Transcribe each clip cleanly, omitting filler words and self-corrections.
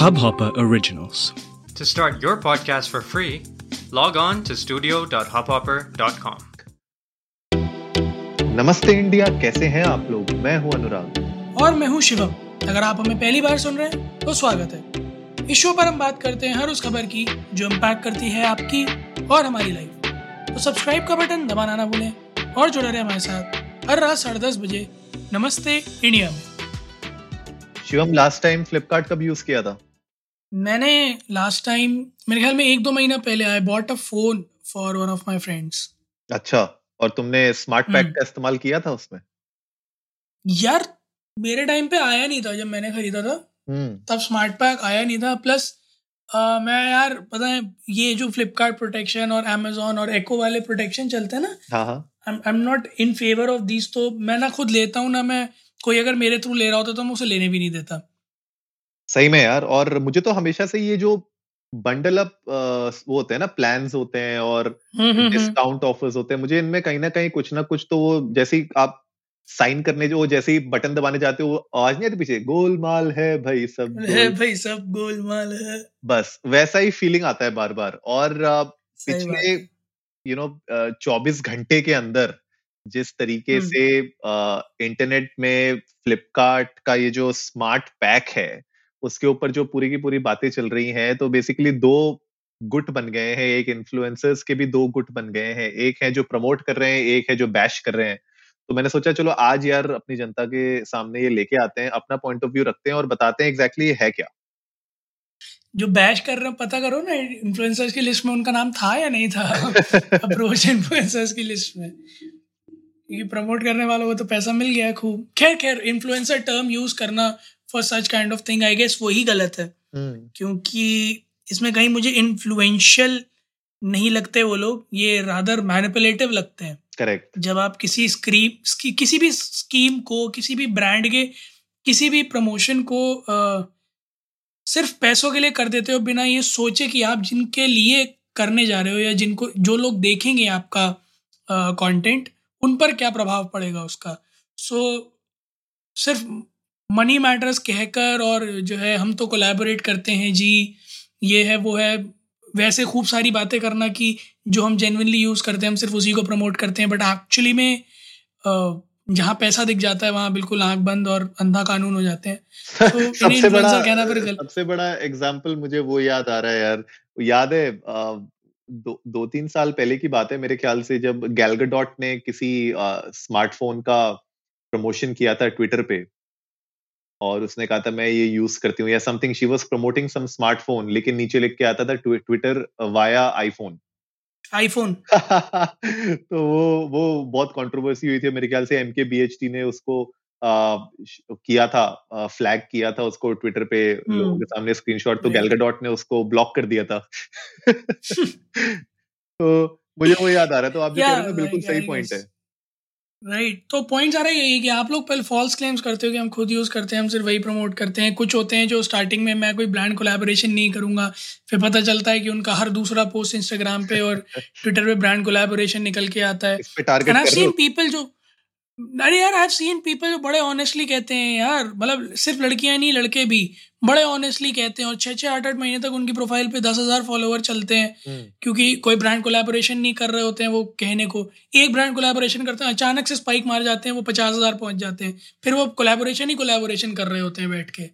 Hubhopper Originals. To start your podcast for free, log on to studio.hubhopper.com. नमस्ते India, कैसे हैं आप लोग? मैं हूं अनुराग और मैं हूं शिवम। अगर आप हमें पहली बार सुन रहे हैं तो स्वागत है। इस शो पर हम बात करते हैं हर उस खबर की जो इंपैक्ट करती है आपकी और हमारी लाइफ। तो सब्सक्राइब का बटन दबाना ना भूलें और जुड़े रहे हमारे साथ हर रात 10:30 बजे नमस्ते इंडिया में। शिवम, लास्ट टाइम फ्लिपकार्ट कब यूज किया था? मैंने लास्ट टाइम मेरे ख्याल में 1-2 महीना पहले I bought a phone for one of my friends. अच्छा, और तुमने स्मार्ट पैक का इस्तेमाल किया था उसमें? यार मेरे टाइम पे आया नहीं था, जब मैंने खरीदा था तब स्मार्ट पैक आया नहीं था। प्लस मैं यार पता है ये जो फ्लिपकार्ट प्रोटेक्शन और अमेजोन और एको वाले प्रोटेक्शन चलते हैं ना, I am not in favour of these. तो मैं ना खुद लेता हूँ ना मैं कोई अगर मेरे थ्रू ले रहा होता तो मैं उसे लेने भी नहीं देता। सही में यार, और मुझे तो हमेशा से ये जो बंडल अप वो होते हैं ना, प्लान्स होते हैं और डिस्काउंट ऑफर्स होते हैं, मुझे इनमें कहीं ना कहीं कुछ ना कुछ तो वो जैसे ही आप साइन करने जो जैसे ही बटन दबाने जाते हो आवाज नहीं आती पीछे, गोलमाल है भाई सब, है भाई सब गोलमाल है, बस वैसा ही फीलिंग आता है बार बार। और पिछले 24 घंटे के अंदर जिस तरीके से इंटरनेट में फ्लिपकार्ट का ये जो स्मार्ट पैक है उसके ऊपर जो पूरी की पूरी बातें चल रही हैं, तो बेसिकली 2 गुट बन गए हैं। एक इन्फ्लुएंसर्स के भी 2 गुट बन गए हैं, एक है जो प्रमोट कर रहे हैं, एक है जो बैश कर रहे हैं। तो मैंने सोचा चलो आज यार अपनी जनता के सामने ये लेके आते हैं, अपना पॉइंट ऑफ व्यू रखते हैं और बताते हैं एग्जैक्टली ये है क्या। जो बैश कर रहे हैं पता करो ना इन्फ्लुएंसर्स की लिस्ट में उनका नाम था या नहीं था अप्रोच इन्फ्लुएंसर्स की लिस्ट में, क्योंकि प्रमोट करने वालों को तो पैसा मिल गया खूब। खैर इन्फ्लुएंसर टर्म यूज करना for such kind of thing I guess वही गलत है, क्योंकि इसमें कहीं मुझे इन्फ्लुएंशियल नहीं लगते वो लोग, ये रादर मैनिपुलेटिव लगते हैं। करेक्ट। जब आप किसी किसी भी स्कीम को, किसी भी ब्रांड के किसी भी प्रमोशन को सिर्फ पैसों के लिए कर देते हो बिना ये सोचे कि आप जिनके लिए करने जा रहे हो या जिनको जो लोग देखेंगे आपका कंटेंट उन पर क्या प्रभाव पड़ेगा उसका। सो सिर्फ मनी मैटर्स कहकर और जो है हम तो कोलैबोरेट करते हैं जी ये है वो है वैसे खूब सारी बातें करना कि जो हम जेन्युइनली यूज़ करते हैं हम सिर्फ उसी को प्रमोट करते हैं, बट एक्चुअली में जहाँ पैसा दिख जाता है वहाँ बिल्कुल आंख बंद और अंधा कानून हो जाते हैं। तो सबसे बड़ा एग्जाम्पल मुझे वो याद आ रहा है यार, याद है 2-3 साल पहले की बात है मेरे ख्याल से, जब गैल गडॉट ने किसी स्मार्टफोन का प्रमोशन किया था ट्विटर पे और उसने कहा था मैं ये यूज करती हूँ या something, she was promoting some smartphone लेकिन नीचे लिख के आता था ट्विटर वाया आईफोन तो वो बहुत कंट्रोवर्सी हुई थी मेरे ख्याल से। एमकेबीएचडी ने उसको किया था, फ्लैग किया था उसको ट्विटर पे लोगों के सामने स्क्रीनशॉट, तो गैल गडॉट ने उसको ब्लॉक कर दिया था तो मुझे वो याद आ रहा है। तो आप जो कह रहे हो बिल्कुल सही पॉइंट है। राइट, तो पॉइंट सारा यही है कि आप लोग पहले फॉल्स क्लेम्स करते हो कि हम खुद यूज़ करते हैं, हम सिर्फ वही प्रमोट करते हैं। कुछ होते हैं जो स्टार्टिंग में मैं कोई ब्रांड कोलैबोरेशन नहीं करूंगा, फिर पता चलता है कि उनका हर दूसरा पोस्ट इंस्टाग्राम पे और ट्विटर पे ब्रांड कोलैबोरेशन निकल के आता है। And I have seen people जो बड़े ऑनेस्टली कहते हैं यार, मतलब सिर्फ लड़कियां नहीं लड़के भी बड़े ऑनेस्टली कहते हैं, और 6-8 महीने तक उनकी प्रोफाइल पे 10,000 फॉलोअर चलते हैं क्योंकि कोई ब्रांड कोलैबोरेशन नहीं कर रहे होते हैं। वो कहने को एक ब्रांड कोलैबोरेशन करते हैं, अचानक से स्पाइक मार जाते हैं, वो 50,000 पहुंच जाते हैं, फिर वो कोलैबोरेशन कर रहे होते हैं बैठ के।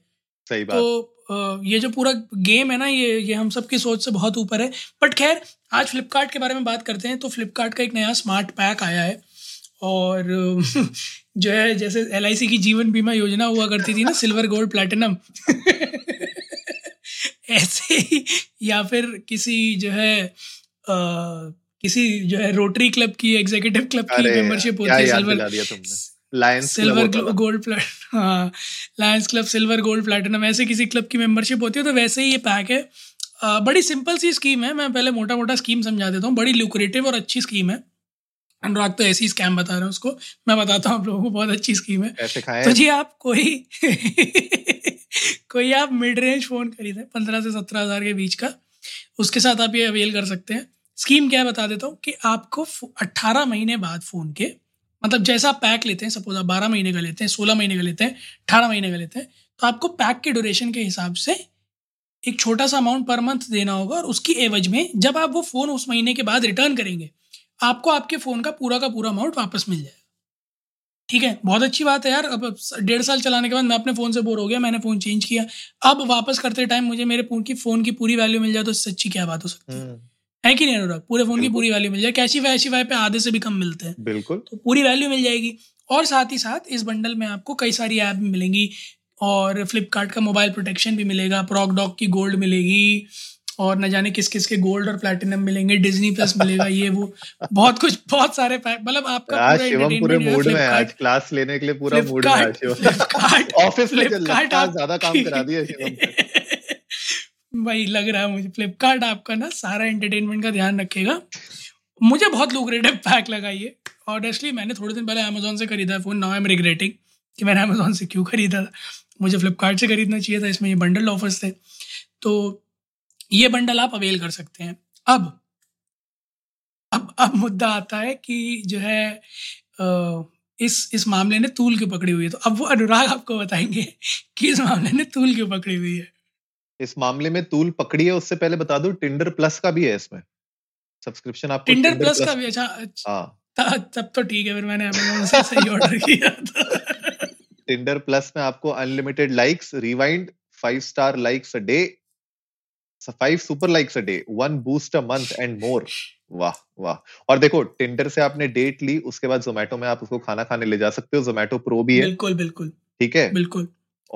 सही बात। तो ये जो पूरा गेम है ना ये हम सब की सोच से बहुत ऊपर है। बट खैर आज फ्लिपकार्ट के बारे में बात करते हैं। तो फ्लिपकार्ट का एक नया स्मार्ट पैक आया है और जो है जैसे LIC की जीवन बीमा योजना हुआ करती थी ना, सिल्वर गोल्ड प्लैटिनम ऐसे ही, या फिर किसी जो है रोटरी क्लब की एग्जीक्यूटिव क्लब की मेंबरशिप होती है, Lions club silver gold platinum, ऐसे किसी क्लब की मेंबरशिप होती है। तो वैसे ही ये पैक है। बड़ी सिंपल सी स्कीम है, मैं पहले मोटा मोटा स्कीम समझा देता हूँ। बड़ी लुक्रेटिव और अच्छी स्कीम है। अनुराग तो ऐसी स्कैम बता रहे हैं उसको, मैं बताता हूँ आप लोगों को, बहुत अच्छी स्कीम है। तो जी आप कोई आप मिड रेंज फ़ोन खरीदें 15,000 से 17,000 के बीच का, उसके साथ आप ये अवेल कर सकते हैं। स्कीम क्या है बता देता हूँ कि आपको 18 महीने बाद फ़ोन के, मतलब जैसा आप पैक लेते हैं, सपोज आप 12 महीने का लेते हैं, 16 महीने का लेते हैं, 18 महीने का लेते हैं, तो आपको पैक के ड्यूरेशन के हिसाब से एक छोटा सा अमाउंट पर मंथ देना होगा और उसकी एवज में जब आप वो फ़ोन उस महीने के बाद रिटर्न करेंगे आपको आपके फ़ोन का पूरा अमाउंट वापस मिल जाएगा। ठीक है, बहुत अच्छी बात है यार। अब 1.5 साल चलाने के बाद मैं अपने फ़ोन से बोर हो गया, मैंने फ़ोन चेंज किया, अब वापस करते टाइम मुझे मेरे फ़ोन की पूरी वैल्यू मिल जाए तो इससे अच्छी क्या बात हो सकती है कि नहीं अनुराग? पूरे फ़ोन की पूरी वैल्यू मिल जाए, कैशिफाई पे आधे से भी कम मिलते हैं, बिल्कुल, तो पूरी वैल्यू मिल जाएगी। और साथ ही साथ इस बंडल में आपको कई सारी ऐप भी मिलेंगी और फ्लिपकार्ट का मोबाइल प्रोटेक्शन भी मिलेगा, प्रॉकडॉक की गोल्ड मिलेगी और न जाने किस किस के गोल्ड और प्लैटिनम मिलेंगे, डिज्नी प्लस मिलेगा, ये वो बहुत कुछ, बहुत सारे पैक, मतलब आपका पूरा एंटरटेनमेंट पूरे मूड में है, क्लास लेने के लिए पूरा मूड है। फ्लिपकार्ट ऑफिस में ज्यादा काम करा दिया शिवम ने भाई, लग रहा है मुझे फ्लिपकार्ट आपका ना सारा एंटरटेनमेंट का ध्यान रखेगा। मुझे बहुत लुक्रेटिव पैक लगा ये, ऑनेस्टली मैंने थोड़े दिन पहले अमेजोन से खरीदा phone, now I am regretting कि मैंने अमेजोन से क्यों खरीदा था, मुझे फ्लिपकार्ट से खरीदना चाहिए था, इसमें ये बंडल ऑफर्स थे। तो ये बंडल आप अवेल कर सकते हैं। अब मुद्दा आता है कि जो है इस मामले ने तूल क्यों पकड़ी हुई है, तो अब वो अनुराग आपको बताएंगे कि इस मामले ने तूल क्यों पकड़ी हुई है। इस मामले में तूल पकड़ी है, उससे पहले बता दूं टिंडर प्लस का भी है इसमें सब्सक्रिप्शन, आप टिंडर प्लस का भी? अच्छा तब तो ठीक है, फिर मैंने अमेज़न से सही ऑर्डर किया था। टिंडर प्लस में आपको unlimited likes, rewind, 5 star likes a day, 5 super likes a day, 1 boost a month and more. वाह वाह। और देखो टिंडर से आपने डेट ली, उसके बाद जोमेटो में आप उसको खाना खाने ले जा सकते हो, जोमेटो प्रो भी है, बिल्कुल बिल्कुल, ठीक है बिल्कुल।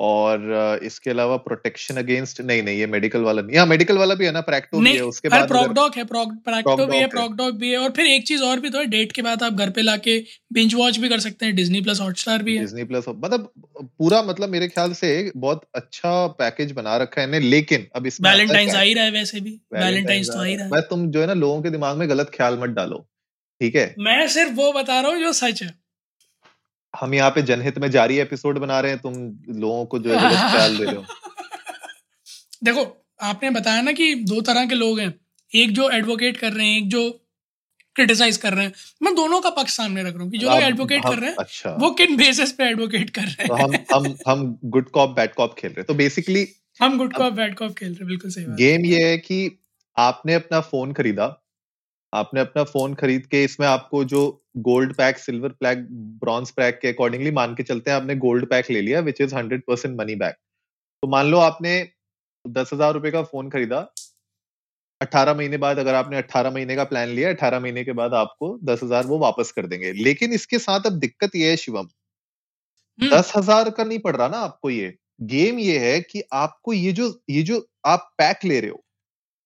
और इसके अलावा प्रोटेक्शन अगेंस्ट, नहीं ये मेडिकल वाला नहीं, मेडिकल वाला भी है ना, प्रैक्टो भी है, उसके बाद प्रॉकडॉक है, प्रैक्टो भी है, प्रॉकडॉक भी है। और फिर एक चीज और भी तो है, डेट के बाद आप घर पे लाके बिंज वॉच भी कर सकते हैं, डिज्नी प्लस हॉटस्टार भी है, डिज्नी प्लस, मतलब पूरा, मतलब मेरे ख्याल से बहुत अच्छा पैकेज बना रखा है। लेकिन अब इसमें वैलेंटाइन आ ही रहा है, वैसे भी वैलेंटाइन तो आ ही रहा है, तुम जो है ना लोगों के दिमाग में गलत ख्याल मत डालो, ठीक है? मैं सिर्फ वो बता रहा हूँ जो सच है। हम यहाँ पे जनहित में जारी एपिसोड बना रहे हैं, तुम लोगों को जो है ख्याल दे रहे हो। देखो आपने बताया ना कि 2 तरह के लोग हैं, एक जो एडवोकेट कर रहे हैं, एक जो क्रिटिसाइज कर रहे हैं। मैं दोनों का पक्ष सामने रख रहा हूँ कि जो लोग एडवोकेट कर रहे हैं, अच्छा, वो किन बेसिस पे एडवोकेट कर रहे हैं। तो हम गुड कॉप बैड कॉप खेल रहे हैं। तो बेसिकली हम गुड कॉप बैड कॉप खेल रहे हैं, बिल्कुल सही बात। गेम ये है कि आपने अपना फोन खरीदा, आपने अपना फोन खरीद के इसमें आपको जो gold pack, silver pack, bronze pack के अकॉर्डिंगली मान के चलते हैं, आपने गोल्ड पैक ले लिया विच इज 100% मनी बैक। तो मान लो आपने 10,000 रुपए का फोन खरीदा, 18 महीने बाद, अगर आपने 18 महीने का प्लान लिया, 18 महीने के बाद आपको 10,000 वो वापस कर देंगे। लेकिन इसके साथ अब दिक्कत ये है शिवम, 10,000 का नहीं पड़ रहा ना आपको, ये गेम ये है कि आपको ये जो आप पैक ले रहे हो,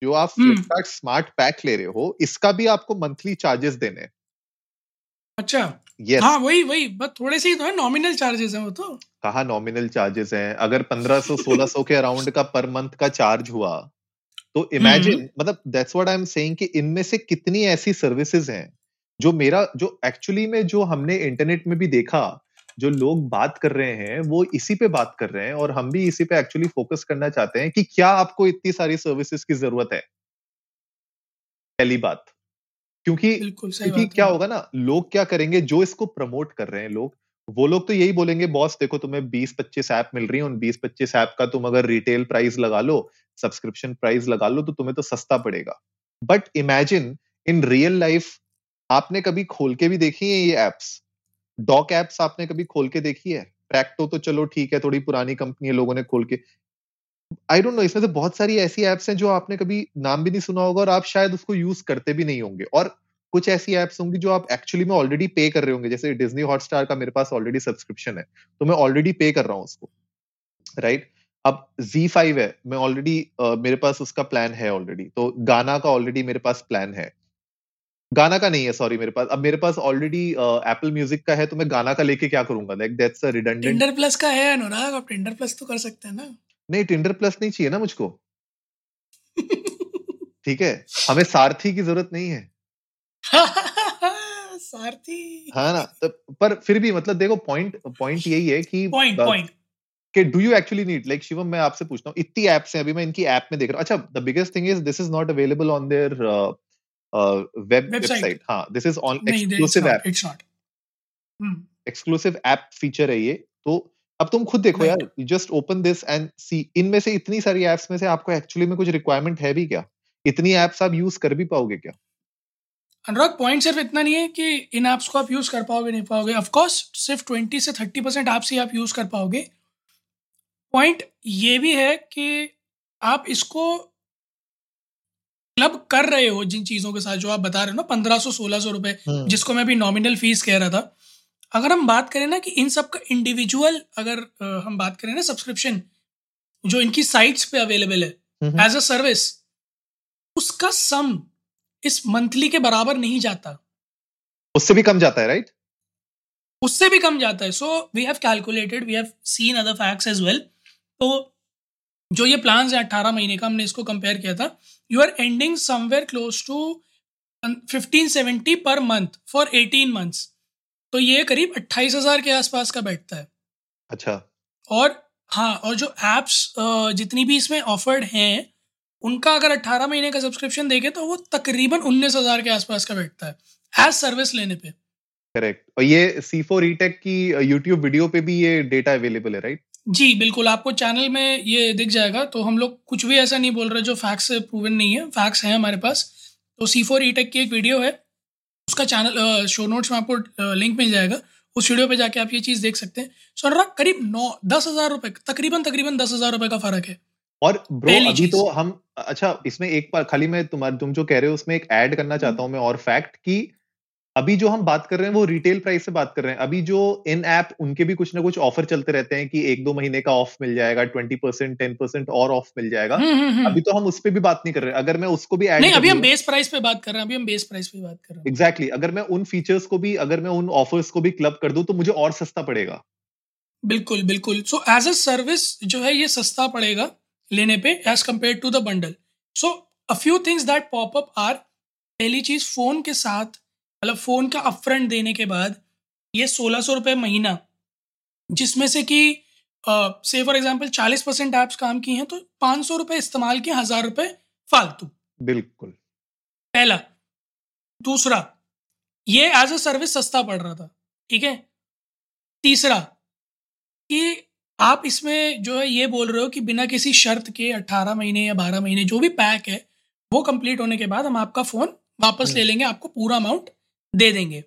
जो आप फ्लिपकार्ट स्मार्ट पैक ले रहे हो, इसका भी आपको मंथली चार्जेस देने हैं। अच्छा yes. हाँ वही बस थोड़े से ही तो है, नॉमिनल चार्जेस हैं वो तो। कहाँ नॉमिनल चार्जेस हैं, अगर 1500-1600 के अराउंड का पर मंथ का चार्ज हुआ तो इमेजिन, मतलब that's what I am saying कि इनमें से कितनी ऐसी सर्विसेज हैं जो मेरा, जो एक्चुअली में जो हमने इंटरनेट में भी देखा, जो लोग बात कर रहे हैं वो इसी पे बात कर रहे हैं और हम भी इसी पे एक्चुअली फोकस करना चाहते हैं कि क्या आपको इतनी सारी सर्विसेज की जरूरत है। पहली बात, क्योंकि क्या होगा ना, लोग क्या करेंगे, जो इसको प्रमोट कर रहे हैं लोग, वो लोग तो यही बोलेंगे बॉस देखो तुम्हें 20-25 ऐप मिल रही है, उन 20-25 ऐप का तुम अगर रिटेल प्राइस लगा लो, सब्सक्रिप्शन प्राइस लगा लो तो तुम्हें तो सस्ता पड़ेगा। But imagine in real life, आपने कभी खोल के भी देखी है ये एप्स, डॉक एप्स आपने कभी खोल के देखी है? प्रैक्टो तो चलो ठीक है, थोड़ी पुरानी कंपनी है, लोगों ने खोल के, आई डोंट नो, इसमें से बहुत सारी ऐसी ऐप्स हैं जो आपने कभी नाम भी नहीं सुना होगा और आप शायद उसको यूज करते भी नहीं होंगे। और कुछ ऐसी ऐप्स होंगी जो आप एक्चुअली में ऑलरेडी पे कर रहे होंगे, जैसे डिज्नी हॉटस्टार का मेरे पास ऑलरेडी सब्सक्रिप्शन है तो मैं ऑलरेडी पे कर रहा हूँ उसको, राइट? अब Z5 है, मैं ऑलरेडी मेरे पास उसका प्लान है ऑलरेडी, तो गाना का ऑलरेडी मेरे पास प्लान है, गाना का नहीं है सॉरी मेरे पास, अब मेरे पास ऑलरेडी एप्पल म्यूजिक का है तो मैं गाना का लेके क्या करूंगा, like that's a redundant. Tinder plus का है अनुराग, आप टिंडर प्लस तो कर सकते हैं ना? नहीं, टिंडर प्लस नहीं चाहिए ना मुझको, ठीक है, हमें सारथी की जरूरत नहीं है। सारथी, हाँ ना, तो पर फिर भी मतलब देखो पॉइंट यही है कि do you actually need, like Shivam मैं आपसे पूछता हूँ, इतनी एप्स हैं, अभी मैं इनकी ऐप में देख रहा हूँ। अच्छा the biggest thing is this is not available on their website, हाँ this is on exclusive app feature है ये। तो अब तुम खुद देखो यार, just open this and see, इनमें से इतनी सारी एप्स में से आपको एक्चुअली में कुछ रिक्वायरमेंट है भी क्या? इतनी एप्स आप यूज कर भी पाओगे क्या? अनुराग, पॉइंट सिर्फ इतना नहीं है कि इन एप्स को आप यूज कर पाओगे नहीं पाओगे, ऑफ कोर्स सिर्फ 20-30% एप्स ही आप यूज कर पाओगे। पॉइंट ये भी है कि आप इसको क्लब कर रहे हो जिन चीजों के साथ, जो आप बता रहे हो ना 1500-1600 रुपए, जिसको मैं भी नॉमिनल फीस कह रहा था। अगर हम बात करें ना कि इन सब का इंडिविजुअल, अगर हम बात करें ना सब्सक्रिप्शन जो इनकी साइट्स पे अवेलेबल है एज अ सर्विस, उसका सम इस मंथली के बराबर नहीं जाता, उससे भी कम जाता है, राइट? उससे भी कम जाता है। So we have calculated, we have seen other facts as well. तो जो ये प्लान्स है 18 महीने का, हमने इसको कंपेयर किया था, you are ending somewhere close to 1570 per month for 18 months. तो ये करीब 28,000 के आसपास का बैठता है। अच्छा। और हाँ, और जो एप्स जितनी भी इसमें ऑफर्ड हैं उनका अगर 18 महीने का सब्सक्रिप्शन देखें तो वो तकरीबन 19,000 के आसपास का बैठता है एज सर्विस लेने पे। करेक्ट। और ये C4eTech की YouTube वीडियो पे भी ये डेटा अवेलेबल है, राइट? जी बिल्कुल, आपको चैनल में ये दिख जाएगा। तो हम लोग कुछ भी ऐसा नहीं बोल रहे जो फैक्ट्स से प्रूवन नहीं है, फैक्ट्स हैं हमारे पास। तो C4eTech की एक वीडियो है, उसका चैनल शो नोट्स में आपको लिंक मिल जाएगा, उस वीडियो पे जाके आप ये चीज देख सकते हैं। सो अनुराग, करीब 9-10,000 रुपए, तकरीबन 10,000 रुपए का फर्क है। और ब्रो अभी तो हम, अच्छा इसमें एक बार खाली मैं तुम जो कह रहे हो उसमें एक ऐड करना चाहता हूँ मैं, और फैक्ट कि अभी जो हम बात कर रहे हैं वो रिटेल प्राइस से बात कर रहे हैं। अभी जो इन ऐप उनके भी कुछ ना कुछ ऑफर चलते रहते हैं कि 1-2 महीने का ऑफ मिल जाएगा, 20%, 10% और ऑफ मिल जाएगा। अभी तो हम उस पे भी बात नहीं कर रहे हैं। अगर मैं उसको भी ऐड नहीं, अभी हम बेस प्राइस पे बात कर रहे हैं, एग्जैक्टली। अगर मैं उन फीचर्स को भी, अगर मैं उन ऑफर्स को भी क्लब कर दूं तो मुझे और सस्ता पड़ेगा। बिल्कुल बिल्कुल। सो एज अ सर्विस जो है ये सस्ता पड़ेगा लेने पे as compare to the bundle. So a few things that pop up are, पहली चीज फोन के साथ, मतलब फ़ोन का अपफ्रंट देने के बाद ये 1,600 रुपये महीना, जिसमें से कि से फॉर एग्जांपल 40% ऐप्स काम की हैं, तो 500 रुपये इस्तेमाल किए, 1,000 रुपये फालतू। बिल्कुल, पहला। दूसरा, ये एज अ सर्विस सस्ता पड़ रहा था, ठीक है। तीसरा कि आप इसमें जो है ये बोल रहे हो कि बिना किसी शर्त के 18 महीने या 12 महीने जो भी पैक है वो कंप्लीट होने के बाद हम आपका फ़ोन वापस ले लेंगे, आपको पूरा अमाउंट दे देंगे।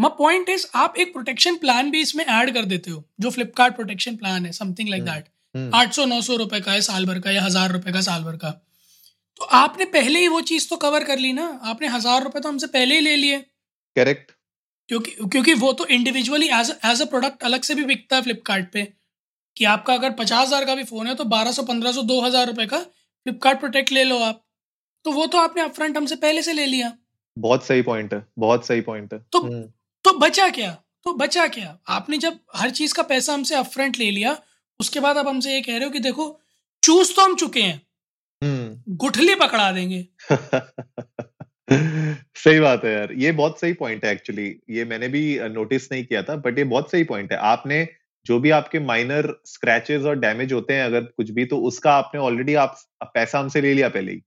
माय पॉइंट इज, आप एक प्रोटेक्शन प्लान भी इसमें ऐड कर देते हो, जो फ्लिपकार्ट प्रोटेक्शन प्लान है, समथिंग लाइक दैट, 800-900 रुपए का है साल भर का, या 1,000 रुपए का साल भर का। तो आपने पहले ही वो चीज तो कवर कर ली ना, आपने 1,000 रुपए तो हमसे पहले ही ले लिए। करेक्ट। क्योंकि वो तो इंडिविजुअली एज अ प्रोडक्ट अलग से भी बिकता है फ्लिपकार्ट पे, कि आपका अगर 50,000 का भी फोन है तो 1,200, 1,500, 2,000 रुपए का फ्लिपकार्ट प्रोटेक्ट ले लो आप। तो वो तो आपने अपफ्रंट हमसे पहले से ले लिया। बहुत सही पॉइंट है। तो बचा क्या? आपने जब हर चीज का पैसा हमसे अपफ्रंट ले लिया, उसके बाद आप हमसे ये कह रहे हो कि देखो चूज तो हम चुके हैं, गुठली पकड़ा देंगे। सही बात है यार, ये बहुत सही पॉइंट है। एक्चुअली ये मैंने भी नोटिस नहीं किया था, बट ये बहुत सही पॉइंट है। आपने जो भी आपके माइनर स्क्रैचेस और डैमेज होते हैं अगर कुछ भी, तो उसका आपने ऑलरेडी आप पैसा हमसे ले लिया पहले ही।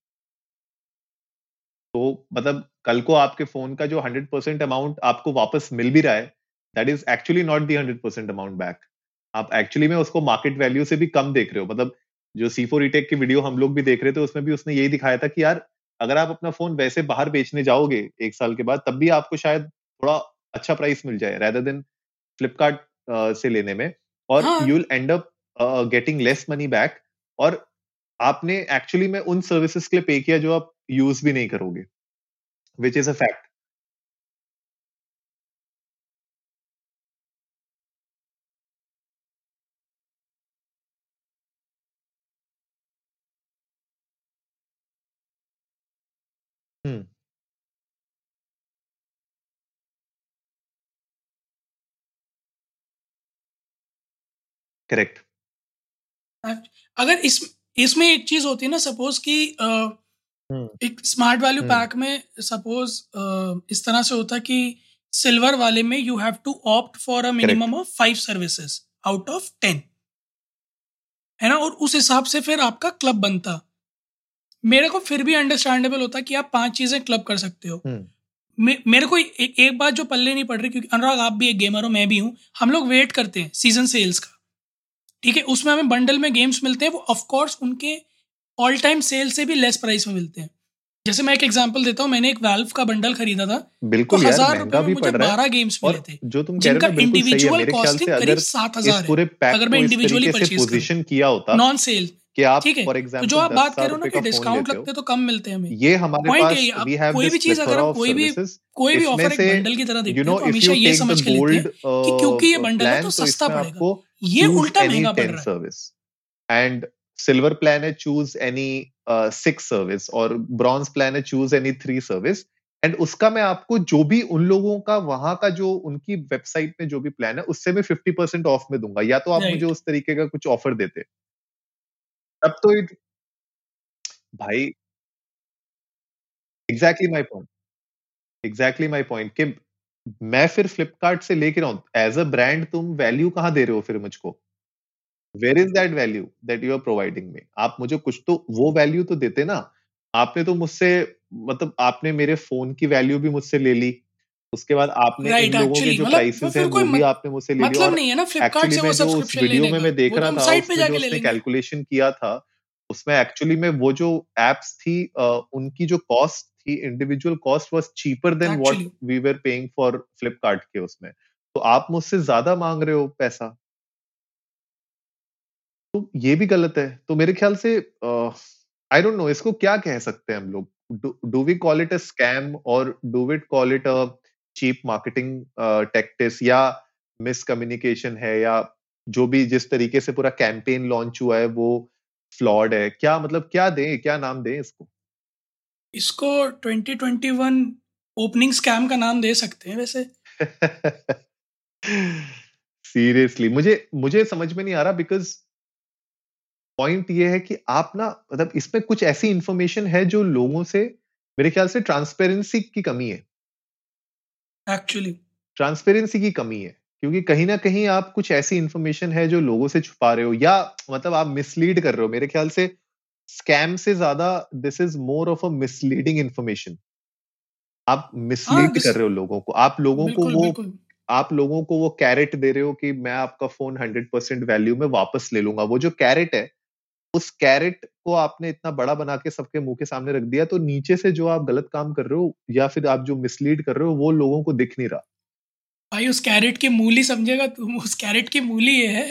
तो मतलब कल को आपके फोन का जो 100% अमाउंट आपको वापस मिल भी रहा है, that is actually not the 100% amount back. आप एक्चुअली में उसको मार्केट वैल्यू से भी कम देख रहे हो। मतलब जो C4eTech की वीडियो हम लोग भी देख रहे थे, उसमें भी उसने यही दिखाया था कि यार अगर आप अपना फोन वैसे बाहर बेचने जाओगे 1 साल के बाद, तब भी आपको शायद थोड़ा अच्छा प्राइस मिल जाए rather than फ्लिपकार्ट से लेने में, और you will end up getting less money back, और आपने एक्चुअली में उन सर्विसेज के लिए पे किया जो आप यूज भी नहीं करोगे, which is a fact. Correct. अगर इसमें एक चीज होती है ना, सपोज कि एक स्मार्ट वैल्यू पैक में सपोज इस तरह से होता कि सिल्वर वाले में you have to opt for a minimum of 5 services out of 10, है ना, और उस हिसाब से फिर आपका क्लब बनता। मेरे को फिर भी अंडरस्टैंडेबल होता कि आप 5 चीजें क्लब कर सकते हो। मेरे को एक बात जो पल्ले नहीं पड़ रही, क्योंकि अनुराग आप भी एक गेमर हो, मैं भी हूँ, हम लोग वेट करते हैं सीजन सेल्स का, ठीक है, उसमें हमें बंडल में गेम्स मिलते हैं, वो ऑफकोर्स उनके ऑल टाइम सेल से भी लेस प्राइस में मिलते हैं। जैसे मैं एक एग्जांपल देता हूँ, मैंने एक Valve का बंडल खरीदा था, बिल्कुल 1000 रुपए में मुझे 12 गेम्स मिले थे, जिनका इंडिविजुअल कॉस्टिंग करीब 7000 है अगर मैं इंडिविजुअली परचेज पोजीशन किया होता नॉन सेल, कि आप फॉर एग्जांपल जो आप बात कर रहे हो ना कि डिस्काउंट लगते तो कम मिलते हैं हमें, ये हमारे पास कोई भी चीज अगर आप कोई भी ऑफर एक बंडल की तरह देखते हो तो हमेशा ये समझ के लेते हैं कि क्योंकि ये बंडल है तो सस्ता पड़ेगा, ये उल्टा महंगा पड़ रहा है। एंड सिल्वर प्लान है चूज एनी 6 सर्विस और ब्रॉन्ज प्लान है चूज एनी 3 सर्विस, एंड उसका मैं आपको जो भी उन लोगों का वहां का जो उनकी वेबसाइट में जो भी प्लान है उससे मैं 50% ऑफ में दूंगा, या तो आप मुझे उस तरीके का कुछ ऑफर देते तब तो इट भाई। एग्जैक्टली माई पॉइंट कि मैं फिर फ्लिपकार्ट से लेके रहा हूँ एज अ ब्रांड, तुम वैल्यू कहाँ दे रहे हो फिर मुझको? Where is that value that you are providing me? आप मुझे कुछ तो वो वैल्यू तो देते ना। आपने तो मुझसे, मतलब आपने मेरे फोन की वैल्यू भी मुझसे ले ली, उसके बाद आपने इन लोगों के जो प्राइसेस हैं वो भी आपने मुझसे ले ली। मतलब नहीं है ना फ्लिपकार्ट से वो सब्सक्रिप्शन लेने का। वीडियो में मैं देख रहा था, उसने कैलकुलेशन किया था, उसमें एक्चुअली में वो जो एप्स थी उनकी जो कॉस्ट थी, individual cost was cheaper than what we were paying for Flipkart के उसमें। तो आप मुझसे ज्यादा मांग रहे हो पैसा, तो ये भी गलत है। तो मेरे ख्याल से आई डोंट नो इसको क्या कह सकते हैं हम लोग, do we call it a scam और do we call it a cheap marketing tactics या मिसकम्युनिकेशन है, या जो भी जिस तरीके से पूरा कैंपेन लॉन्च हुआ है वो फ्लॉड है, क्या मतलब क्या दें, क्या नाम दें इसको? इसको 2021 ओपनिंग स्कैम का नाम दे सकते हैं वैसे। सीरियसली मुझे समझ में नहीं आ रहा, बिकॉज पॉइंट ये है कि आप ना मतलब इसमें कुछ ऐसी इंफॉर्मेशन है जो लोगों से, मेरे ख्याल से ट्रांसपेरेंसी की कमी है, एक्चुअली ट्रांसपेरेंसी की कमी है, क्योंकि कहीं ना कहीं आप कुछ ऐसी इंफॉर्मेशन है जो लोगों से छुपा रहे हो, या मतलब आप मिसलीड कर रहे हो। मेरे ख्याल से स्कैम से ज्यादा this is more of a misleading information, आप मिसलीड कर रहे हो लोगों को, आप लोगों को वो कैरेट दे रहे हो कि मैं आपका फोन 100% वैल्यू में वापस ले लूंगा। वो जो कैरेट है उस कैरेट को आपने इतना बड़ा बना के सबके मुंह के सामने रख दिया, तो नीचे से जो आप गलत काम कर रहे हो या फिर आप जो मिसलीड कर रहे हो वो लोगों को दिख नहीं रहा। भाई उस कैरेट की मूली समझेगा तुम, उस कैरेट की मूली ये है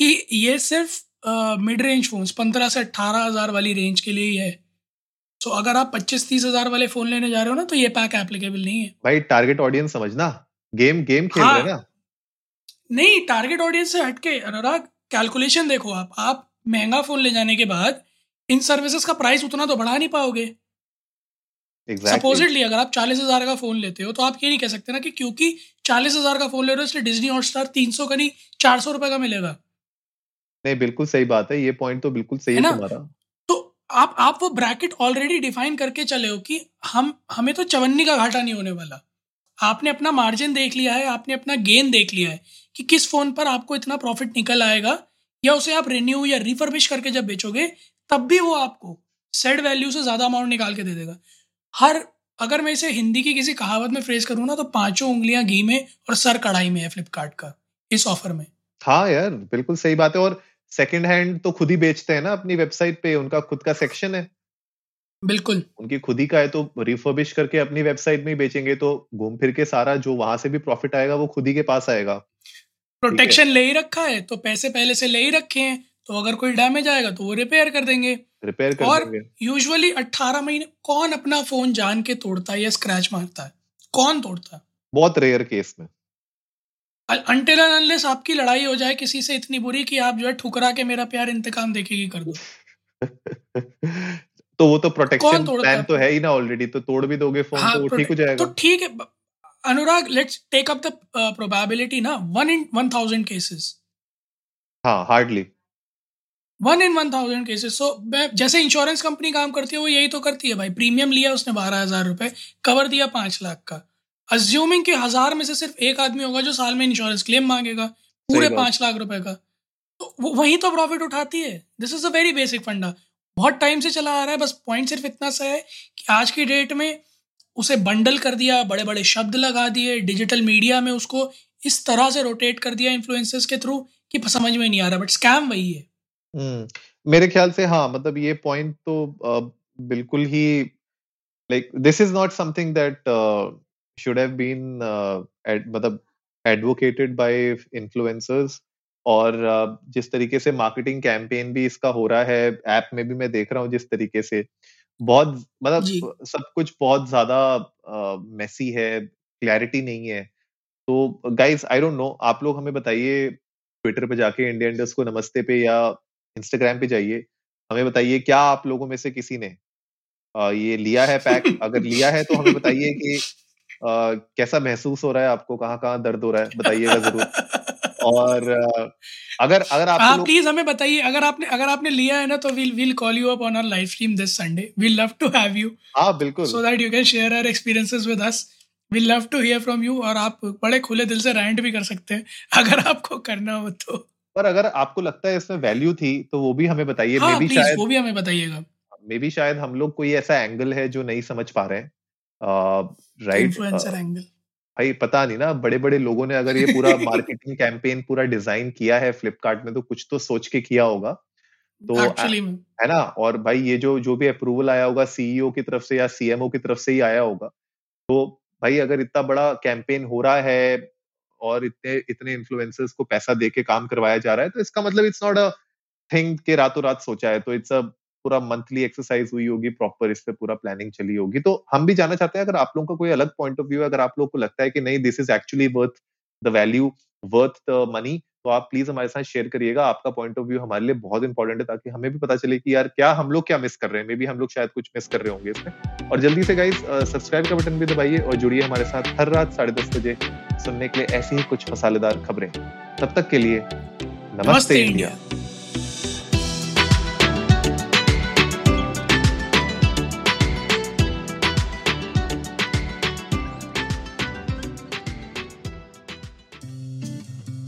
कि ये सिर्फ मिड रेंज फोन 15 से 18 हज़ार वाली रेंज के लिए ही है। सो अगर आप 25-30 हज़ार वाले फोन लेने जा रहे हो ना, तो ये पैक एप्लीकेबल नहीं है भाई। टारगेट ऑडियंस समझना, गेम खेल रहे ना, नहीं टारगेट ऑडियंस से हटके अनुराग कैलकुलेशन देखो। आप महंगा फोन ले जाने के बाद इन सर्विसेज का प्राइस उतना तो बढ़ा नहीं पाओगे। सपोजिटली अगर आप 40,000 का फोन लेते हो तो आप ये नहीं कह सकते ना कि क्योंकि 40,000 का फोन ले रहे हो इसलिए डिज्नी हॉटस्टार 300 का नहीं 400 रुपए का मिलेगा। नहीं, बिल्कुल सही बात है, ये पॉइंट तो बिल्कुल सही है तुम्हारा। तो आप वो ब्रैकेट ऑलरेडी डिफाइन करके चले हो कि हमें तो चवन्नी का घाटा नहीं होने वाला। आपने अपना मार्जिन देख लिया है, आपने अपना गेन देख लिया है कि किस फोन पर आपको इतना प्रॉफिट निकल आएगा, या उसे आप रिन्यू या रिफर्बिश करके जब बेचोगे तब भी वो आपको सेड वैल्यू से ज़्यादा अमाउंट निकाल के दे देगा। हर अगर मैं इसे हिंदी की किसी कहावत में फ्रेज करूँ ना, तो 5 उंगलियां घी में और सर कढ़ाई में है फ्लिपकार्ट का इस ऑफर में। हाँ यार, बिल्कुल सही बात है। और सेकेंड हैंड तो खुद ही बेचते हैं ना अपनी वेबसाइट पे, उनका खुद का सेक्शन है, बिल्कुल उनकी खुद ही का है, तो रिफर्बिश करके अपनी वेबसाइट में ही बेचेंगे, तो घूम फिर के सारा जो वहां से भी प्रॉफिट आएगा वो खुद ही के पास आएगा। प्रोटेक्शन ले ही रखा है, तो पैसे पहले से ले ही रखे हैं, तो अगर कोई डैमेज आएगा तो वो रिपेयर कर देंगे। और यूजुअली 18 महीने कौन अपना फोन जान के तोड़ता है या स्क्रैच मारता है? कौन तोड़ता है? बहुत रेयर केस में, अनटिल एंड अनलेस आपकी लड़ाई हो जाए किसी से इतनी बुरी कि आप जो है ठुकरा के मेरा प्यार इंतकाम देखेगी कर दो। तो वो तो प्रोटेक्शन प्लान तो है ही ना ऑलरेडी, तो तोड़ भी दोगे फोन तो ठीक हो जाएगा। तो ठीक है Anurag, let's take up the probability ना 1 in 1000 केसेस। हाँ, हार्डली 1 in 1000 केसेस। सो जैसे इंश्योरेंस कंपनी काम करती है वो यही तो करती है भाई। प्रीमियम लिया उसने 12,000 रुपए, कवर दिया 5 लाख का, अस्यूमिंग कि 1000 में से सिर्फ एक आदमी होगा जो साल में इंश्योरेंस क्लेम मांगेगा पूरे 5 लाख रुपए का, तो वही तो प्रॉफिट उठाती है। This is a very basic funda, बहुत टाइम से चला आ रहा है। बस पॉइंट सिर्फ इतना सा है कि आज की डेट में उसे बंडल कर दिया, बड़े बड़े शब्द लगा दिए, डिजिटल मीडिया में उसको इस तरह से रोटेट कर दिया इन्फ्लुएंसर्स के थ्रू कि समझ में नहीं आ रहा, बट स्कैम वही है। मेरे ख्याल से हाँ, मतलब ये पॉइंट तो बिल्कुल ही like this is not something that should have been मतलब एडवोकेटेड बाय इन्फ्लुएंसर्स। और जिस तरीके से मार्केटिंग कैंपेन भी इसका हो रहा है, ऐप में भी मैं देख रहा हूँ जिस तरीके से बहुत मतलब सब कुछ बहुत ज्यादा मेसी है, क्लैरिटी नहीं है। तो गाइज आई डोंट नो, आप लोग हमें बताइए, ट्विटर पे जाके India_Namaste पे या इंस्टाग्राम पे जाइए, हमें बताइए क्या आप लोगों में से किसी ने ये लिया है पैक। अगर लिया है तो हमें बताइए कि कैसा महसूस हो रहा है आपको, कहाँ कहाँ दर्द हो रहा है, बताइएगा जरूर। और अगर आप प्लीज हमें बताइए, अगर आपने लिया है ना तो we'll call you up on our live stream this Sunday. We'll love to have you. हाँ बिल्कुल, so that you can share our experiences with us. We'll love to hear from you. और आप बड़े खुले दिल से रैंट भी कर सकते हैं अगर आपको करना हो तो। पर अगर आपको लगता है इसमें वैल्यू थी तो वो भी हमें बताइए। हाँ, वो भी हमें बताइएगा। मे बी शायद हम लोग कोई ऐसा एंगल है जो नहीं समझ पा रहे हैं, राइट, इन्फ्लुएंसर एंगल। भाई पता नहीं ना, बड़े बड़े लोगों ने अगर ये पूरा मार्केटिंग कैंपेन पूरा डिजाइन किया है फ्लिपकार्ट में तो कुछ तो सोच के किया होगा तो है ना। और भाई ये जो भी अप्रूवल आया होगा सीईओ की तरफ से या सीएमओ की तरफ से ही आया होगा। तो भाई अगर इतना बड़ा कैंपेन हो रहा है और इतने इन्फ्लुएंसर्स को पैसा दे के काम करवाया जा रहा है तो इसका मतलब इट्स नॉट अ थिंग के रातों रात सोचा है, तो इट्स अ पूरा मंथली एक्सरसाइज हुई होगी प्रॉपर, इस पे पूरा प्लानिंग चली होगी। तो हम भी जानना चाहते हैं अगर आप लोगों का कोई अलग पॉइंट ऑफ व्यू है, अगर आप लोगों को लगता है कि नहीं this is actually worth the value, worth the money, तो आप प्लीज हमारे साथ शेयर करिएगा। आपका पॉइंट ऑफ व्यू हमारे लिए बहुत इंपॉर्टेंट है ताकि हमें भी पता चले कि यार क्या हम लोग क्या मिस कर रहे हैं, मे बी हम लोग शायद कुछ मिस कर रहे होंगे इसमें। और जल्दी से गाइस सब्सक्राइब का बटन भी दबाइए और जुड़िए हमारे साथ हर रात 10:30 बजे सुनने के लिए ऐसी ही कुछ मसालेदार खबरें। तब तक के लिए नमस्ते इंडिया।